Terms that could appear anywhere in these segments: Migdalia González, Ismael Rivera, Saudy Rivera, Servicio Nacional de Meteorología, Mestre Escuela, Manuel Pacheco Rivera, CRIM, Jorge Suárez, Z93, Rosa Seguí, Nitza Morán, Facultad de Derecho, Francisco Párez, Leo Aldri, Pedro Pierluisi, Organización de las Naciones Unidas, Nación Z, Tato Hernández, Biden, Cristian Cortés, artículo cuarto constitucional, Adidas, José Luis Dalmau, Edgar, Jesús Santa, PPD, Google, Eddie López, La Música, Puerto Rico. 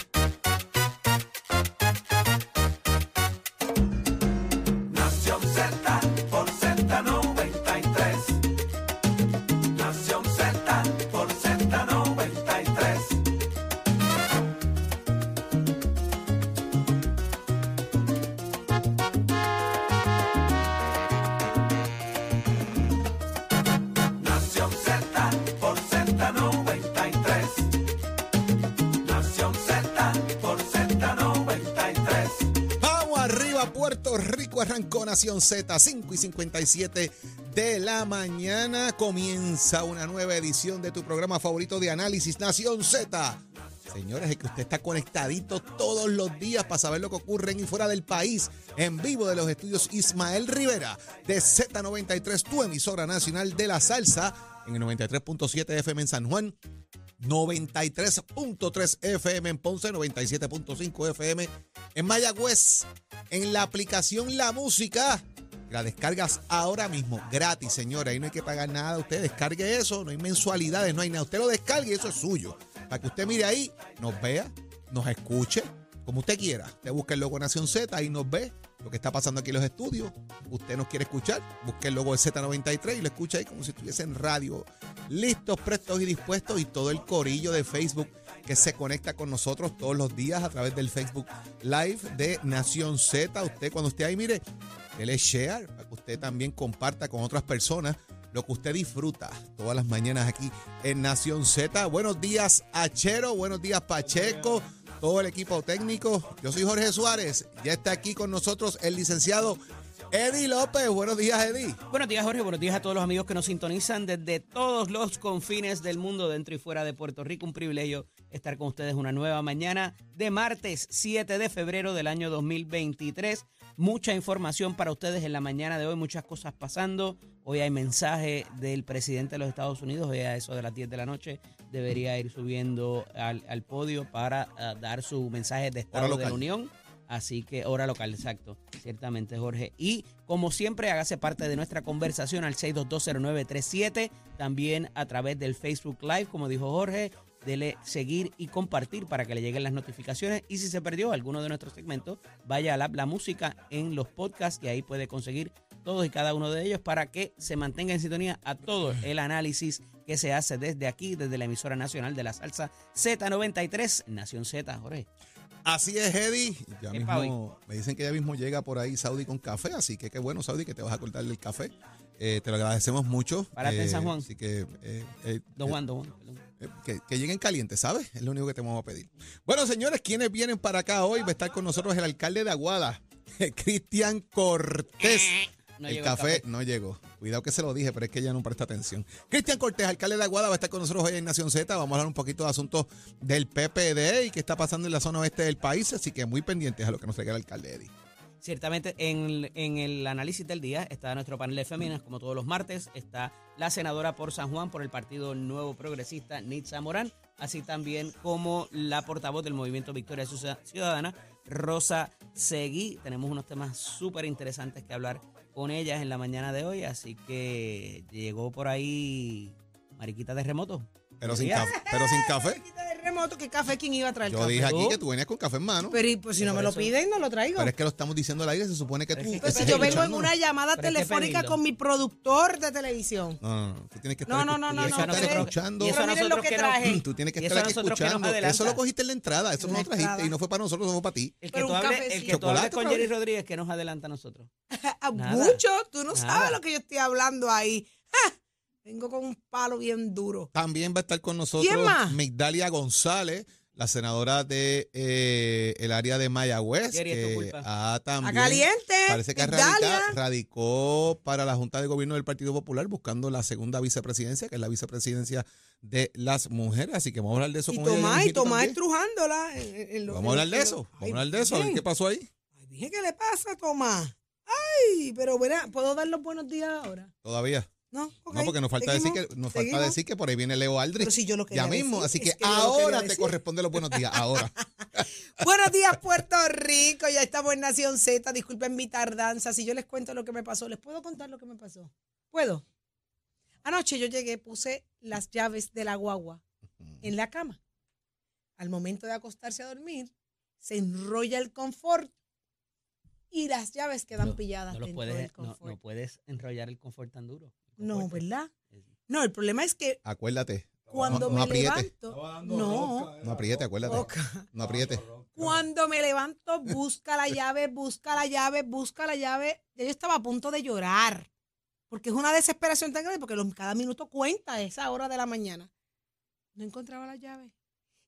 Nación Z por Z93. Nación Z por Z93. Nación Z por Z93. Puerto Rico arrancó Nación Z, 5:57 de la mañana. Comienza una nueva edición de tu programa favorito de análisis, Nación Z. Señores, es que usted está conectadito todos los días para saber lo que ocurre en y fuera del país. En vivo de los estudios Ismael Rivera de Z93, tu emisora nacional de la salsa, en el 93.7 FM en San Juan, 93.3 FM en Ponce, 97.5 FM en Mayagüez, en la aplicación La Música. La descargas ahora mismo, gratis, señora. Ahí no hay que pagar nada. Usted descargue eso, no hay mensualidades, no hay nada. Usted lo descargue y eso es suyo. Para que usted mire ahí, nos vea, nos escuche, como usted quiera. Usted busca el logo Nación Z, ahí nos ve lo que está pasando aquí en los estudios. Usted nos quiere escuchar, busque el logo de Z93 y lo escucha ahí como si estuviese en radio. Listos, prestos y dispuestos, y todo el corillo de Facebook que se conecta con nosotros todos los días a través del Facebook Live de Nación Z. Usted, cuando esté ahí, mire, dele share para que usted también comparta con otras personas lo que usted disfruta todas las mañanas aquí en Nación Z. Buenos días, Achero. Buenos días, Pacheco. Todo el equipo técnico. Yo soy Jorge Suárez. Ya está aquí con nosotros el licenciado Eddie López. Buenos días, Eddie. Buenos días, Jorge. Buenos días a todos los amigos que nos sintonizan desde todos los confines del mundo, dentro y fuera de Puerto Rico. Un privilegio estar con ustedes una nueva mañana de martes 7 de febrero del año 2023. Mucha información para ustedes en la mañana de hoy, muchas cosas pasando. Hoy hay mensaje del presidente de los Estados Unidos. Hoy a eso de las 10 de la noche debería ir subiendo al podio para dar su mensaje de Estado de la Unión. Así que hora local, exacto, ciertamente, Jorge. Y como siempre, hágase parte de nuestra conversación al 6220937, también a través del Facebook Live, como dijo Jorge, dele seguir y compartir para que le lleguen las notificaciones. Y si se perdió alguno de nuestros segmentos, vaya a la música en los podcasts, y ahí puede conseguir todos y cada uno de ellos para que se mantenga en sintonía a todo el análisis que se hace desde aquí, desde la emisora nacional de la salsa Z93, Nación Z, Jorge. Así es, Eddie. Ya mismo, me dicen que ya mismo llega por ahí Saudy con café, así que qué bueno, Saudy, que te vas a cortar el café. Te lo agradecemos mucho. Párate en San Juan. Así que... Don Juan, perdón. Que lleguen calientes, ¿sabes? Es lo único que te vamos a pedir. Bueno, señores, ¿quiénes vienen para acá hoy? Va a estar con nosotros el alcalde de Aguada, Cristian Cortés. No, el café no llegó. Cuidado que se lo dije, pero es que ya no presta atención. Cristian Cortés, alcalde de Aguada, va a estar con nosotros hoy en Nación Z. Vamos a hablar un poquito de asuntos del PPD y qué está pasando en la zona oeste del país. Así que muy pendientes a lo que nos traiga el alcalde, Eddie. Ciertamente, en el análisis del día está nuestro panel de féminas, como todos los martes. Está la senadora por San Juan por el Partido Nuevo Progresista, Nitza Morán, así también como la portavoz del Movimiento Victoria Ciudadana, Rosa Seguí. Tenemos unos temas súper interesantes que hablar con ellas en la mañana de hoy, así que llegó por ahí Mariquita Terremoto. Pero sin café. dijimos otro que café, ¿quién iba a traer café? Yo dije aquí que tú venías con café en mano. Pero pues, si no me lo piden, no lo traigo. Pero es que lo estamos diciendo al aire, se supone que tú... Pero yo vengo en una llamada telefónica con mi productor de televisión. No, tú tienes que estar escuchando. Eso miren lo que traje. Tú tienes que estar escuchando. Eso lo cogiste en la entrada, eso no lo trajiste y no fue para nosotros, eso fue para ti. El que tú hables con Jerry Rodríguez, que nos adelanta a nosotros. Mucho, tú no sabes lo que yo estoy hablando ahí. Vengo con un palo bien duro. También va a estar con nosotros Migdalia González, la senadora de el área de Mayagüez. También a caliente. Parece que radicó para la Junta de Gobierno del Partido Popular buscando la segunda vicepresidencia, que es la vicepresidencia de las mujeres. Así que vamos a hablar de eso con ella. Y Tomás estrujándola. Vamos a hablar de eso. Vamos a hablar de eso. A ver qué pasó ahí. Ay, dije, ¿qué le pasa, Tomás? Ay, pero bueno, ¿puedo dar los buenos días ahora? Todavía. No, okay. No, porque nos falta decir que por ahí viene Leo Aldri. Pero si yo lo quería ya mismo, decir, así que ahora te corresponde los buenos días, ahora. Buenos días, Puerto Rico, ya estamos en Nación Z, disculpen mi tardanza, si yo les cuento lo que me pasó, ¿les puedo contar lo que me pasó? ¿Puedo? Anoche yo llegué, puse las llaves de la guagua en la cama. Al momento de acostarse a dormir, se enrolla el confort. Y las llaves quedan pilladas dentro del confort. No puedes enrollar el confort tan duro. No, ¿verdad? No, el problema es que... Acuérdate. Cuando me levanto... No apriete, acuérdate. No apriete. Cuando me levanto, busca la llave, busca la llave, busca la llave. Ya yo estaba a punto de llorar. Porque es una desesperación tan grande, porque cada minuto cuenta esa hora de la mañana. No encontraba la llave.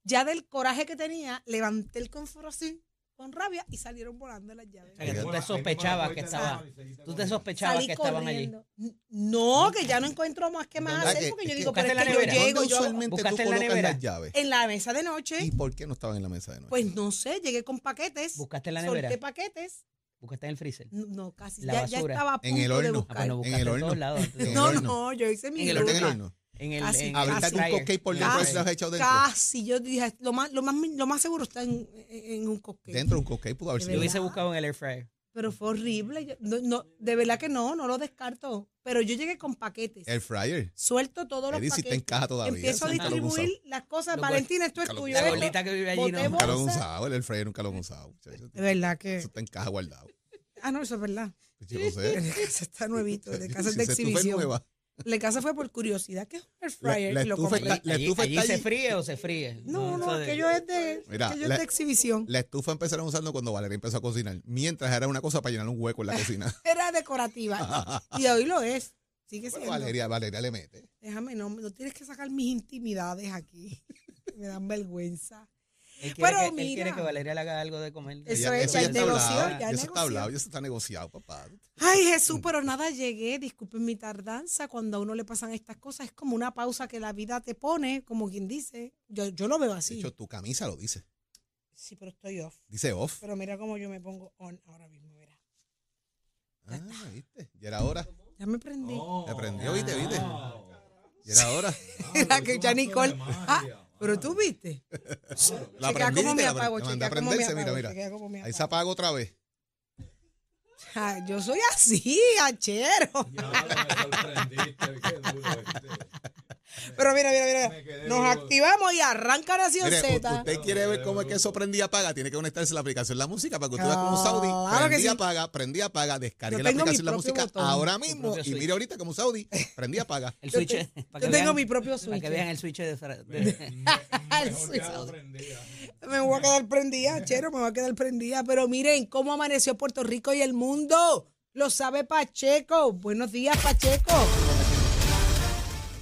Ya del coraje que tenía, levanté el confort así, con rabia, y salieron volando las llaves. O sea, que tú te sospechabas que estaban. Tú te sospechabas que estaban allí. No, que ya no encuentro más que más hacer, porque yo digo, pero es que yo llego. Usualmente tú colocas las llaves. En la mesa de noche. ¿Y por qué no estaban en la mesa de noche? Pues no sé, llegué con paquetes. ¿Buscaste en la nevera? Solté paquetes. ¿Buscaste en el freezer? No, casi. Ya estaba a punto de buscar. En el horno. No, no, yo hice mi horno. Abriste un cupcake por dentro y se lo has echado dentro. Casi, yo dije, lo más seguro está en un cupcake. Dentro de un cupcake pudo haber sido. Yo hubiese buscado en el air fryer. Pero fue horrible. Yo, no, de verdad que no lo descarto. Pero yo llegué con paquetes. Air fryer. Suelto todos los paquetes. Está en caja todavía. Empiezo a distribuir las cosas. Valentina, esto es tuyo. La bolita que vive allí no. Nunca lo han usado, el air fryer nunca lo han usado. De verdad que... Eso está en caja guardado. Ah, no, eso es verdad. Yo no sé. Está nuevito, de casa de exhibición. La casa fue por curiosidad, que es un air fryer. La estufa ¿allí se fríe o se fríe? No, aquello es de exhibición. La estufa empezaron usando cuando Valeria empezó a cocinar, mientras era una cosa para llenar un hueco en la cocina. Era decorativa, y hoy lo es. Sigue siendo. Valeria le mete. Déjame, no tienes que sacar mis intimidades aquí. Me dan vergüenza. Él quiere que Valeria le haga algo de comer. Eso ya está hablado, ya está negociado, papá. Ay, Jesús, pero nada, llegué, disculpen mi tardanza. Cuando a uno le pasan estas cosas, es como una pausa que la vida te pone, como quien dice. Yo lo veo así. De hecho, tu camisa lo dice. Sí, pero estoy off. Dice off. Pero mira cómo yo me pongo on ahora mismo, verá. Ah, viste, ya era hora. Ya me prendí. Te prendió, viste. Ya era hora. Era que ya Nicole... Pero tú viste. La prendiste, como me apago, chica, aprenderse, mira. Ahí se apaga otra vez. Ay, yo soy así, hachero. Pero mira. Nos activamos y arranca Nación Z. Usted quiere ver cómo es que eso prendí y apaga, tiene que conectarse a la aplicación La Música para que usted vea como Saudy. Prendí y apaga, descargue la aplicación La Música ahora mismo y mire ahorita como Saudy. Prendí y apaga. El switch. Yo tengo mi propio switch. Para que vean el switch Me voy a quedar prendida, chero, me voy a quedar prendida. Pero miren cómo amaneció Puerto Rico y el mundo. Lo sabe Pacheco. Buenos días, Pacheco.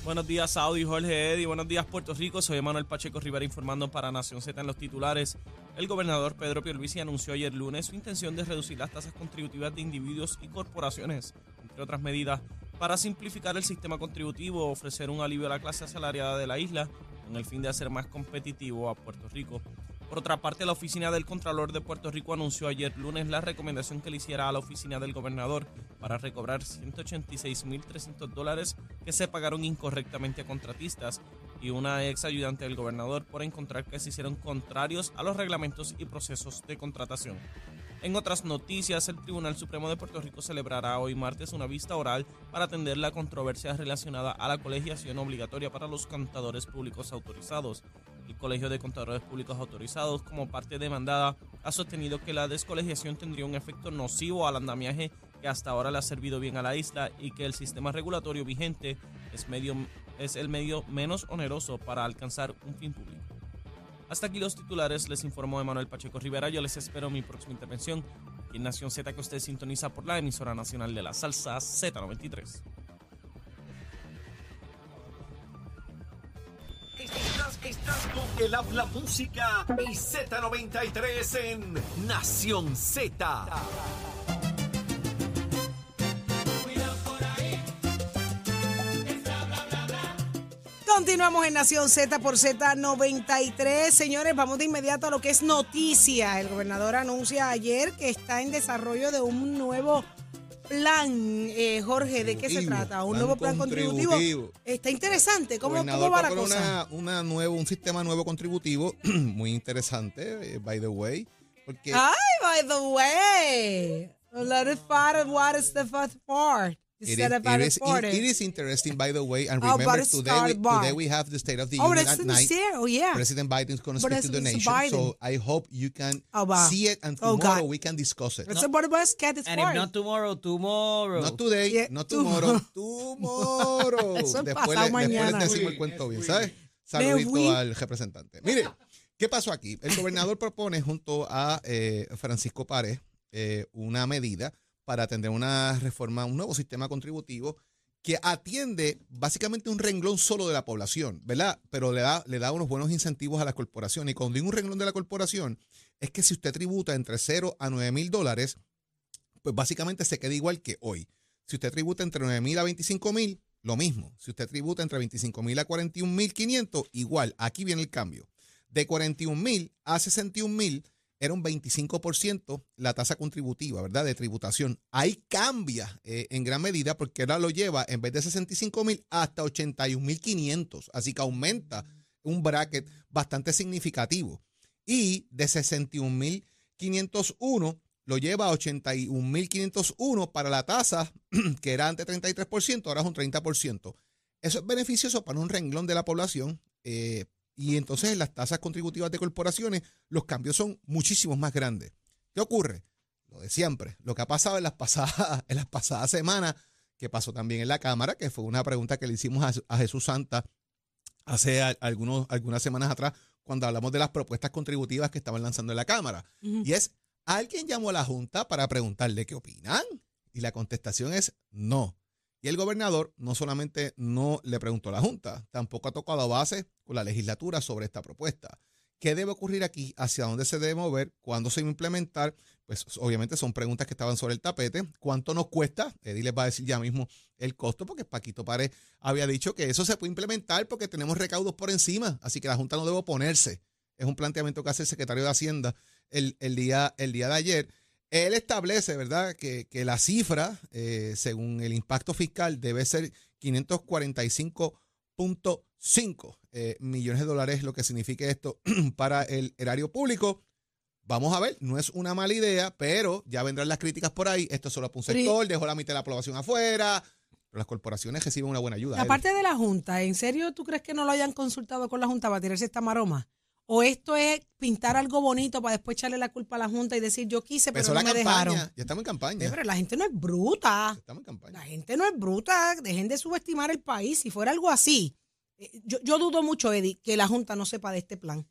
Buenos días, Saudy, Jorge, Eddie. Buenos días, Puerto Rico. Soy Manuel Pacheco Rivera informando para Nación Z en los titulares. El gobernador Pedro Pierluisi anunció ayer lunes su intención de reducir las tasas contributivas de individuos y corporaciones, entre otras medidas, para simplificar el sistema contributivo, ofrecer un alivio a la clase asalariada de la isla, con el fin de hacer más competitivo a Puerto Rico. Por otra parte, la oficina del Contralor de Puerto Rico anunció ayer lunes la recomendación que le hiciera a la oficina del gobernador para recobrar $186,300 que se pagaron incorrectamente a contratistas y una ex ayudante del gobernador por encontrar que se hicieron contrarios a los reglamentos y procesos de contratación. En otras noticias, el Tribunal Supremo de Puerto Rico celebrará hoy martes una vista oral para atender la controversia relacionada a la colegiación obligatoria para los cantadores públicos autorizados. El Colegio de Contadores Públicos Autorizados, como parte demandada, ha sostenido que la descolegiación tendría un efecto nocivo al andamiaje que hasta ahora le ha servido bien a la isla y que el sistema regulatorio vigente es el medio menos oneroso para alcanzar un fin público. Hasta aquí los titulares, les informó Manuel Pacheco Rivera. Yo les espero en mi próxima intervención aquí en Nación Z, que usted sintoniza por la emisora nacional de la salsa Z93. Estás con el habla música y Z93 en Nación Z. Continuamos en Nación Z por Z93. Señores, vamos de inmediato a lo que es noticia. El gobernador anuncia ayer que está en desarrollo de un nuevo plan. Jorge, ¿de qué se trata? Un nuevo plan contributivo. Está interesante. ¿Cómo va la cosa? Un sistema nuevo contributivo muy interesante, by the way. Porque... ¡Ay, by the way! Let it fight what is the first part. It is interesting, by the way, and remember today we have the State of the Union at night. President Biden is going to speak to the nation, so I hope you can see it, and tomorrow we can discuss it. If not tomorrow. Not today, not tomorrow, tomorrow. Después les decimos el cuento bien, ¿sabes? Saludito al representante. Mire, ¿qué pasó aquí? El gobernador propone junto a Francisco Párez una medida para atender una reforma, un nuevo sistema contributivo que atiende básicamente un renglón solo de la población, ¿verdad? Pero le da unos buenos incentivos a las corporaciones. Y cuando digo un renglón de la corporación, es que si usted tributa entre 0 a 9 mil dólares, pues básicamente se queda igual que hoy. Si usted tributa entre 9 mil a 25 mil, lo mismo. Si usted tributa entre 25 mil a 41 mil 500, igual. Aquí viene el cambio. De 41 mil a 61 mil, era un 25% la tasa contributiva, ¿verdad? De tributación. Ahí cambia en gran medida porque ahora lo lleva en vez de 65 mil hasta 81 mil 500. Así que aumenta un bracket bastante significativo. Y de 61 mil 501 lo lleva a 81 mil 501 para la tasa que era antes 33%, ahora es un 30%. Eso es beneficioso para un renglón de la población. Y entonces en las tasas contributivas de corporaciones los cambios son muchísimos más grandes. ¿Qué ocurre? Lo de siempre, lo que ha pasado en las pasadas semanas, que pasó también en la Cámara, que fue una pregunta que le hicimos a Jesús Santa hace algunas semanas atrás, cuando hablamos de las propuestas contributivas que estaban lanzando en la Cámara. Uh-huh. Y es, alguien llamó a la Junta para preguntarle qué opinan, y la contestación es no. Y el gobernador no solamente no le preguntó a la Junta, tampoco ha tocado base con la legislatura sobre esta propuesta. ¿Qué debe ocurrir aquí? ¿Hacia dónde se debe mover? ¿Cuándo se va a implementar? Pues obviamente son preguntas que estaban sobre el tapete. ¿Cuánto nos cuesta? Eddie les va a decir ya mismo el costo, porque Paquito Párez había dicho que eso se puede implementar porque tenemos recaudos por encima, así que la Junta no debe oponerse. Es un planteamiento que hace el secretario de Hacienda el día de ayer. Él establece, ¿verdad?, que la cifra, según el impacto fiscal, debe ser 545.5 millones de dólares, lo que significa esto para el erario público. Vamos a ver, no es una mala idea, pero ya vendrán las críticas por ahí. Esto es solo para un sector, dejó la mitad de la población afuera, pero las corporaciones reciben una buena ayuda. La parte de la Junta, ¿en serio tú crees que no lo hayan consultado con la Junta para tirarse esta maroma? ¿O esto es pintar algo bonito para después echarle la culpa a la Junta y decir yo quise, pero no me dejaron? Ya estamos en campaña. Pero la gente no es bruta. Estamos en campaña. La gente no es bruta. Dejen de subestimar el país. Si fuera algo así, yo dudo mucho, Eddie, que la Junta no sepa de este plan.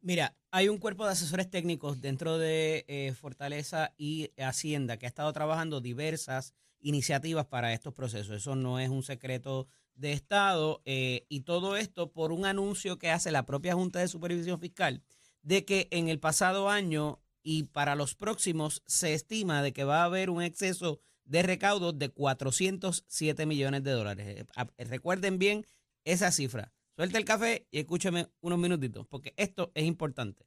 Mira, hay un cuerpo de asesores técnicos dentro de Fortaleza y Hacienda que ha estado trabajando diversas iniciativas para estos procesos. Eso no es un secreto de Estado, y todo esto por un anuncio que hace la propia Junta de Supervisión Fiscal de que en el pasado año y para los próximos se estima de que va a haber un exceso de recaudos de 407 millones de dólares. Recuerden bien esa cifra. Suelta el café y escúchame unos minutitos porque esto es importante.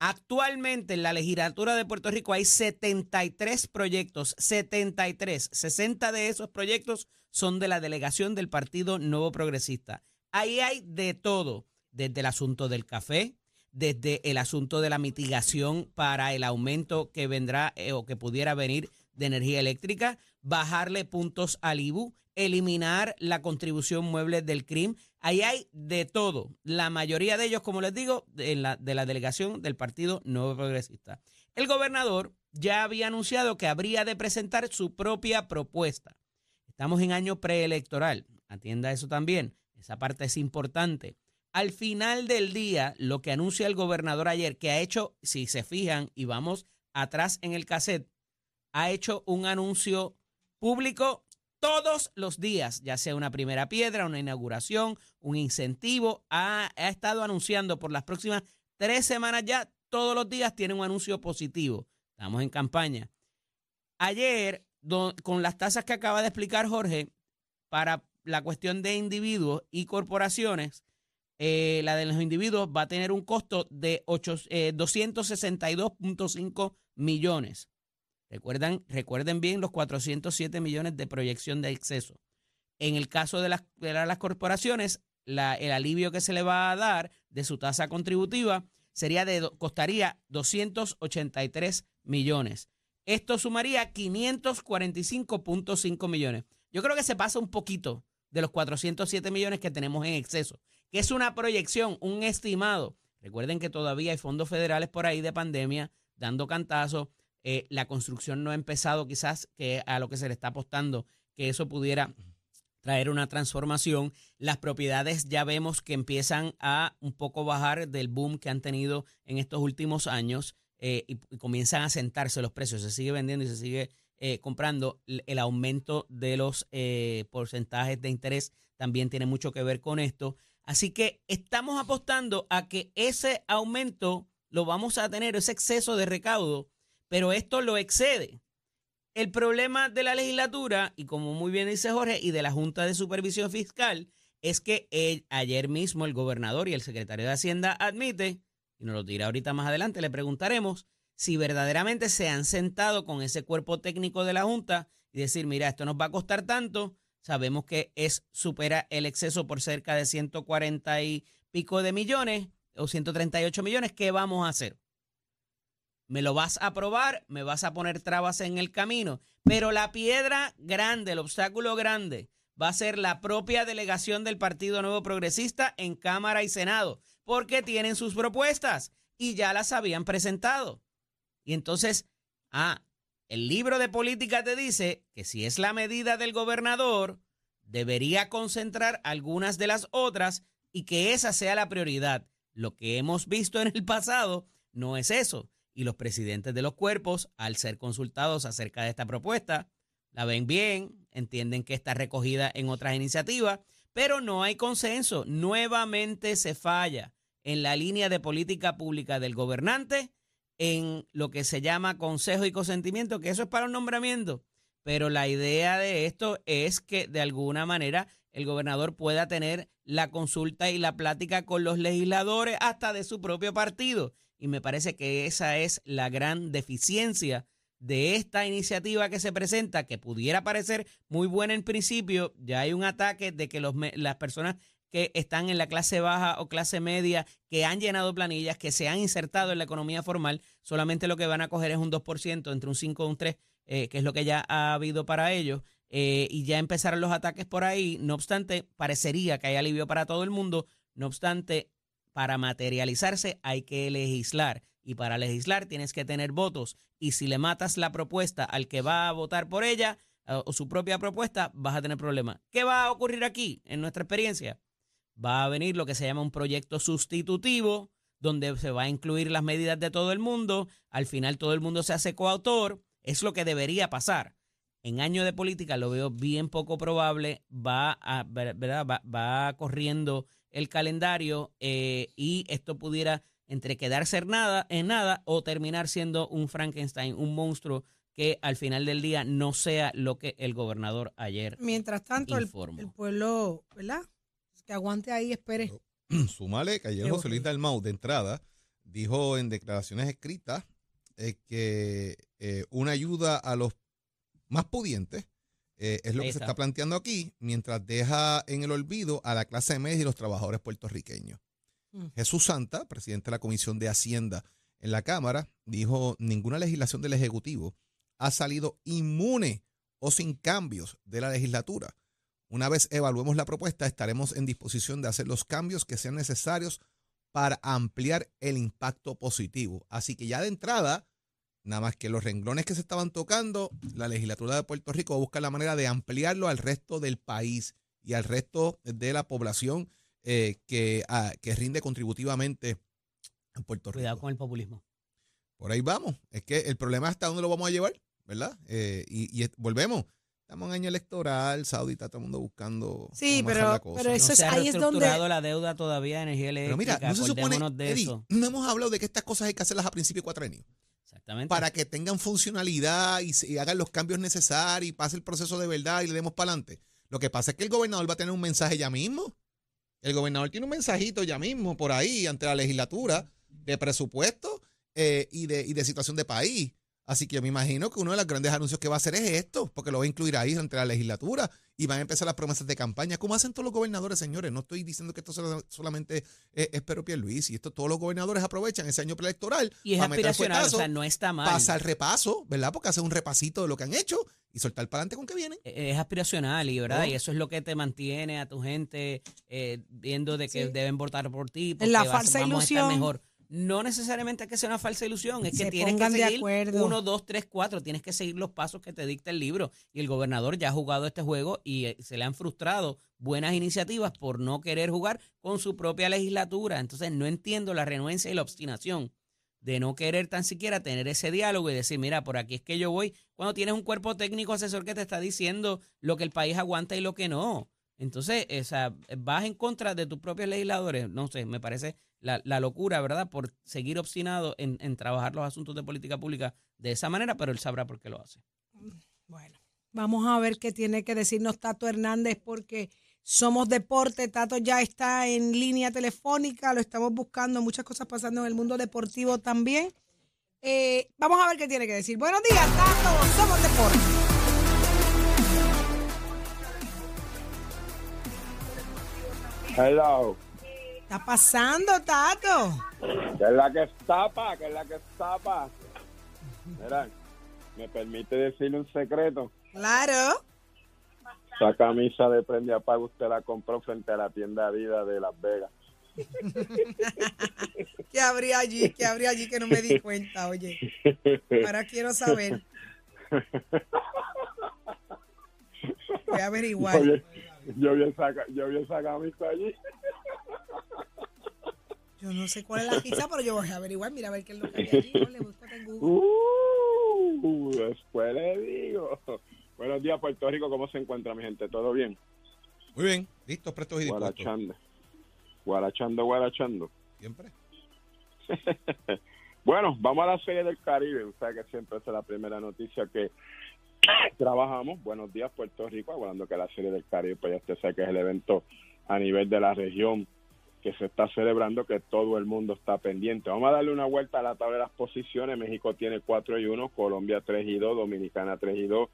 Actualmente en la legislatura de Puerto Rico hay 73 proyectos, 73, 60 de esos proyectos son de la delegación del Partido Nuevo Progresista. Ahí hay de todo, desde el asunto del café, desde el asunto de la mitigación para el aumento que vendrá o que pudiera venir de energía eléctrica, bajarle puntos al IBU, eliminar la contribución mueble del CRIM. Ahí hay de todo. La mayoría de ellos, como les digo, de la delegación del Partido Nuevo Progresista. El gobernador ya había anunciado que habría de presentar su propia propuesta. Estamos en año preelectoral. Atienda eso también. Esa parte es importante. Al final del día, lo que anuncia el gobernador ayer, que ha hecho, si se fijan, y vamos atrás en el cassette, ha hecho un anuncio público todos los días, ya sea una primera piedra, una inauguración, un incentivo. Ha estado anunciando por las próximas 3 semanas ya, todos los días tiene un anuncio positivo. Estamos en campaña. Ayer, con las tasas que acaba de explicar Jorge, para la cuestión de individuos y corporaciones, la de los individuos va a tener un costo de 262.5 millones. Recuerden bien los 407 millones de proyección de exceso. En el caso de las corporaciones, el alivio que se le va a dar de su tasa contributiva costaría 283 millones. Esto sumaría 545.5 millones. Yo creo que se pasa un poquito de los 407 millones que tenemos en exceso, que es una proyección, un estimado. Recuerden que todavía hay fondos federales por ahí de pandemia dando cantazos. La construcción no ha empezado, quizás que a lo que se le está apostando, que eso pudiera traer una transformación. Las propiedades ya vemos que empiezan a un poco bajar del boom que han tenido en estos últimos años y comienzan a sentarse los precios. Se sigue vendiendo y se sigue comprando. El aumento de los porcentajes de interés también tiene mucho que ver con esto. Así que estamos apostando a que ese aumento lo vamos a tener, ese exceso de recaudo, pero esto lo excede. El problema de la legislatura, y como muy bien dice Jorge, y de la Junta de Supervisión Fiscal, es que ayer mismo el gobernador y el secretario de Hacienda admite, y nos lo dirá ahorita más adelante, le preguntaremos si verdaderamente se han sentado con ese cuerpo técnico de la Junta y decir, mira, esto nos va a costar tanto, sabemos que supera el exceso por cerca de 140 y pico de millones, o 138 millones, ¿qué vamos a hacer? Me lo vas a aprobar, me vas a poner trabas en el camino, pero la piedra grande, el obstáculo grande, va a ser la propia delegación del Partido Nuevo Progresista en Cámara y Senado, porque tienen sus propuestas y ya las habían presentado. Y entonces, el libro de política te dice que si es la medida del gobernador, debería concentrar algunas de las otras y que esa sea la prioridad. Lo que hemos visto en el pasado no es eso. Y los presidentes de los cuerpos, al ser consultados acerca de esta propuesta, la ven bien, entienden que está recogida en otras iniciativas, pero no hay consenso. Nuevamente se falla en la línea de política pública del gobernante, en lo que se llama consejo y consentimiento, que eso es para un nombramiento. Pero la idea de esto es que, de alguna manera, el gobernador pueda tener la consulta y la plática con los legisladores hasta de su propio partido. Y me parece que esa es la gran deficiencia de esta iniciativa que se presenta, que pudiera parecer muy buena en principio. Ya hay un ataque de que las personas que están en la clase baja o clase media, que han llenado planillas, que se han insertado en la economía formal, solamente lo que van a coger es un 2%, entre un 5 y un 3%, que es lo que ya ha habido para ellos. Y ya empezaron los ataques por ahí. No obstante, parecería que hay alivio para todo el mundo. No obstante, para materializarse hay que legislar, y para legislar tienes que tener votos, y si le matas la propuesta al que va a votar por ella o su propia propuesta, vas a tener problemas. ¿Qué va a ocurrir aquí? En nuestra experiencia va a venir lo que se llama un proyecto sustitutivo, donde se va a incluir las medidas de todo el mundo, al final todo el mundo se hace coautor. Es lo que debería pasar. En año de política lo veo bien poco probable. Va corriendo el calendario y esto pudiera entre quedarse en nada o terminar siendo un Frankenstein, un monstruo que al final del día no sea lo que el gobernador ayer informó. Mientras tanto, el pueblo, ¿verdad?, que aguante ahí, espere. Súmale que ayer José Luis Dalmau, de entrada, dijo en declaraciones escritas que una ayuda a los más pudientes es lo que se está planteando aquí, mientras deja en el olvido a la clase media y los trabajadores puertorriqueños. Jesús Santa, presidente de la Comisión de Hacienda en la Cámara, dijo: ninguna legislación del Ejecutivo ha salido inmune o sin cambios de la legislatura. Una vez evaluemos la propuesta, estaremos en disposición de hacer los cambios que sean necesarios para ampliar el impacto positivo. Así que ya de entrada, nada más que los renglones que se estaban tocando, la legislatura de Puerto Rico busca la manera de ampliarlo al resto del país y al resto de la población que rinde contributivamente en Puerto Rico. Cuidado con el populismo. Por ahí vamos. Es que el problema es hasta dónde lo vamos a llevar, ¿verdad? Y volvemos. Estamos en año electoral, Saudy, está todo el mundo buscando. Sí, pero eso no es, ahí es donde. No se ha reestructurado la deuda todavía de energía eléctrica. Pero mira, no se supone, Eddie, no hemos hablado de que estas cosas hay que hacerlas a principio de cuatrenio. Exactamente. Para que tengan funcionalidad y hagan los cambios necesarios y pase el proceso de verdad y le demos para adelante. Lo que pasa es que el gobernador va a tener un mensaje ya mismo. El gobernador tiene un mensajito ya mismo por ahí ante la legislatura de presupuesto y de situación de país. Así que yo me imagino que uno de los grandes anuncios que va a hacer es esto, porque lo va a incluir ahí entre la legislatura y van a empezar las promesas de campaña. ¿Cómo hacen todos los gobernadores, señores? No estoy diciendo que esto solamente es Pedro Pierluisi. Esto todos los gobernadores aprovechan ese año preelectoral. Y es aspiracional, o sea, no está mal. Pasa el repaso, ¿verdad? Porque hace un repasito de lo que han hecho y soltar para adelante con que vienen. Es aspiracional, y ¿verdad? Oh. Y eso es lo que te mantiene a tu gente viendo de que sí deben votar por ti. Porque la falsa ilusión. A estar mejor. No necesariamente es que sea una falsa ilusión, es que tienes que seguir 1, 2, 3, 4, tienes que seguir los pasos que te dicta el libro. Y el gobernador ya ha jugado este juego y se le han frustrado buenas iniciativas por no querer jugar con su propia legislatura. Entonces no entiendo la renuencia y la obstinación de no querer tan siquiera tener ese diálogo y decir, mira, por aquí es que yo voy, cuando tienes un cuerpo técnico asesor que te está diciendo lo que el país aguanta y lo que no. Entonces, vas en contra de tus propios legisladores. No sé, me parece la locura, ¿verdad? Por seguir obstinado en trabajar los asuntos de política pública de esa manera, pero él sabrá por qué lo hace. Bueno, vamos a ver qué tiene que decirnos Tato Hernández, porque somos deporte. Tato ya está en línea telefónica, lo estamos buscando, muchas cosas pasando en el mundo deportivo también. Vamos a ver qué tiene que decir. Buenos días, Tato, somos deporte. Hello. ¿Qué está pasando, Tato? ¿Qué es la que estapa? Mira, ¿me permite decirle un secreto? Claro. Esa camisa de prende a pago usted la compró frente a la tienda Adidas de Las Vegas. ¿Qué habría allí? Que no me di cuenta, oye. Ahora quiero saber. Voy a averiguar. Oye. Yo vi esa camisa allí. Yo no sé cuál es la pizza, pero yo voy a averiguar. Mira, a ver qué es lo que hay allí. No le gusta en Google. Después le digo. Buenos días, Puerto Rico. ¿Cómo se encuentra, mi gente? ¿Todo bien? Muy bien. Listos, prestos y dispuestos. Guarachando. Siempre. Bueno, vamos a la serie del Caribe. Usted que siempre es la primera noticia que trabajamos. Buenos días, Puerto Rico, aguardando que la Serie del Caribe, pues ya usted sabe que es el evento a nivel de la región que se está celebrando, que todo el mundo está pendiente. Vamos a darle una vuelta a la tabla de las posiciones. México tiene 4-1, Colombia 3-2, Dominicana 3-2,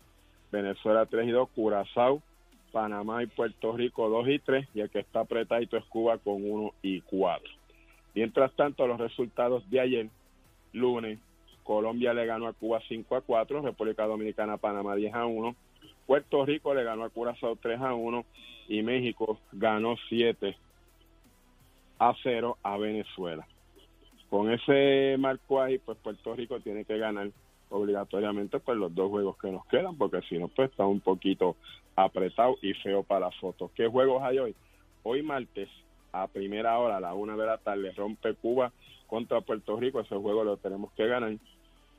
Venezuela 3-2, Curazao, Panamá y Puerto Rico 2-3, y el que está apretadito es Cuba con 1-4. Mientras tanto, los resultados de ayer, lunes, Colombia le ganó a Cuba 5-4, República Dominicana a Panamá 10-1, Puerto Rico le ganó a Curazao 3-1 y México ganó 7-0 a Venezuela. Con ese marco ahí, pues Puerto Rico tiene que ganar obligatoriamente pues los dos juegos que nos quedan, porque si no, pues está un poquito apretado y feo para la foto. ¿Qué juegos hay hoy? Hoy martes, a primera hora, a la 1:00 p.m, rompe Cuba contra Puerto Rico. Ese juego lo tenemos que ganar.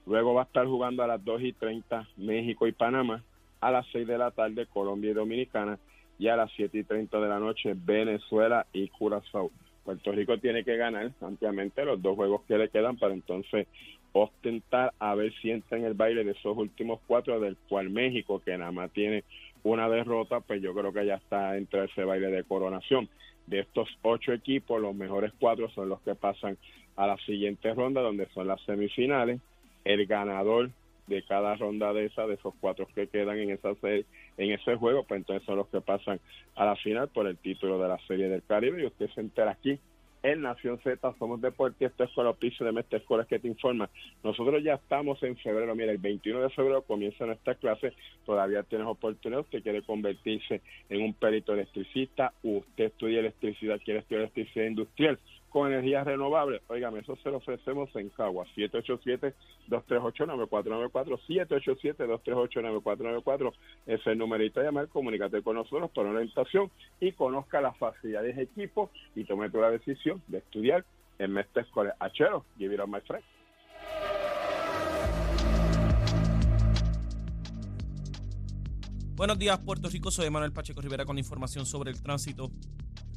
Luego va a estar jugando a las 2:30 México y Panamá, a las 6:00 p.m, Colombia y Dominicana, y a las 7:30 p.m, Venezuela y Curazao. Puerto Rico tiene que ganar ampliamente los dos juegos que le quedan para entonces ostentar a ver si entra en el baile de esos últimos 4, del cual México, que nada más tiene una derrota, pues yo creo que ya está entre ese baile de coronación. De estos 8 equipos, los mejores 4 son los que pasan a la siguiente ronda, donde son las semifinales. El ganador de cada ronda de esa, de esos 4 que quedan en esa serie, en ese juego, pues entonces son los que pasan a la final por el título de la Serie del Caribe. Y usted se entera aquí en Nación Z, somos deporte, esto es con el auspicio de Mestre Escuela que te informa. Nosotros ya estamos en febrero, mira, el 21 de febrero comienza nuestra clase, todavía tienes oportunidad, usted quiere convertirse en un perito electricista, usted estudia electricidad, quiere estudiar electricidad industrial con energías renovables, óigame, eso se lo ofrecemos en Cagua, 787-238-9494, 787-238-9494, es el numerito a llamar, comunícate con nosotros para orientación y conozca las facilidades de equipo y tome tu la decisión de estudiar en Mestre Escuela. Achero, give it up, my friend. Buenos días, Puerto Rico, soy Manuel Pacheco Rivera con información sobre el tránsito.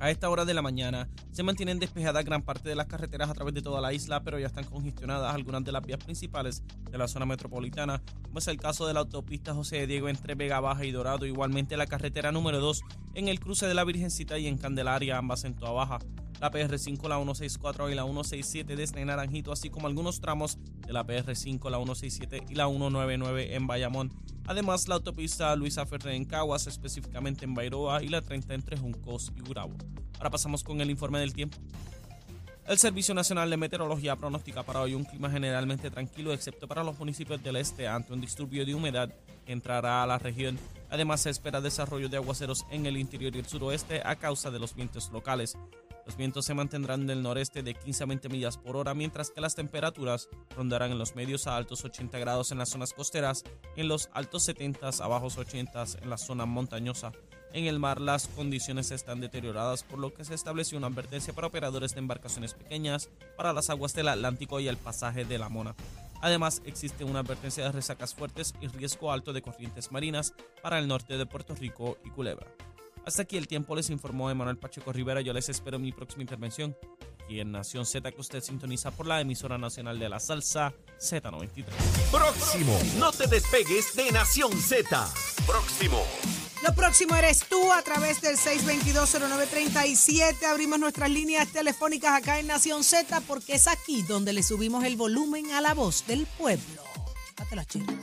A esta hora de la mañana se mantienen despejadas gran parte de las carreteras a través de toda la isla, pero ya están congestionadas algunas de las vías principales de la zona metropolitana, como es el caso de la autopista José de Diego entre Vega Baja y Dorado, igualmente la carretera número 2 en el cruce de la Virgencita y en Candelaria, ambas en Toa Baja, la PR5, la 164 y la 167 desde Naranjito, así como algunos tramos de la PR5, la 167 y la 199 en Bayamón. Además, la autopista Luisa Ferrer en Caguas, específicamente en Bairoa, y la 30 entre Juncos y Gurabo. Ahora pasamos con el informe del tiempo. El Servicio Nacional de Meteorología pronostica para hoy un clima generalmente tranquilo, excepto para los municipios del este, ante un disturbio de humedad que entrará a la región. Además, se espera desarrollo de aguaceros en el interior y el suroeste a causa de los vientos locales. Los vientos se mantendrán del noreste de 15 a 20 millas por hora, mientras que las temperaturas rondarán en los medios a altos 80 grados en las zonas costeras, en los altos 70 a bajos 80 en la zona montañosa. En el mar las condiciones están deterioradas, por lo que se estableció una advertencia para operadores de embarcaciones pequeñas para las aguas del Atlántico y el pasaje de la Mona. Además, existe una advertencia de resacas fuertes y riesgo alto de corrientes marinas para el norte de Puerto Rico y Culebra. Hasta aquí el tiempo, les informó Emanuel Pacheco Rivera. Yo les espero en mi próxima intervención aquí en Nación Z, que usted sintoniza por la emisora nacional de la salsa Z93. Próximo. No te despegues de Nación Z. Próximo. Lo próximo eres tú a través del 622-0937. Abrimos nuestras líneas telefónicas acá en Nación Z porque es aquí donde le subimos el volumen a la voz del pueblo. Date la chica.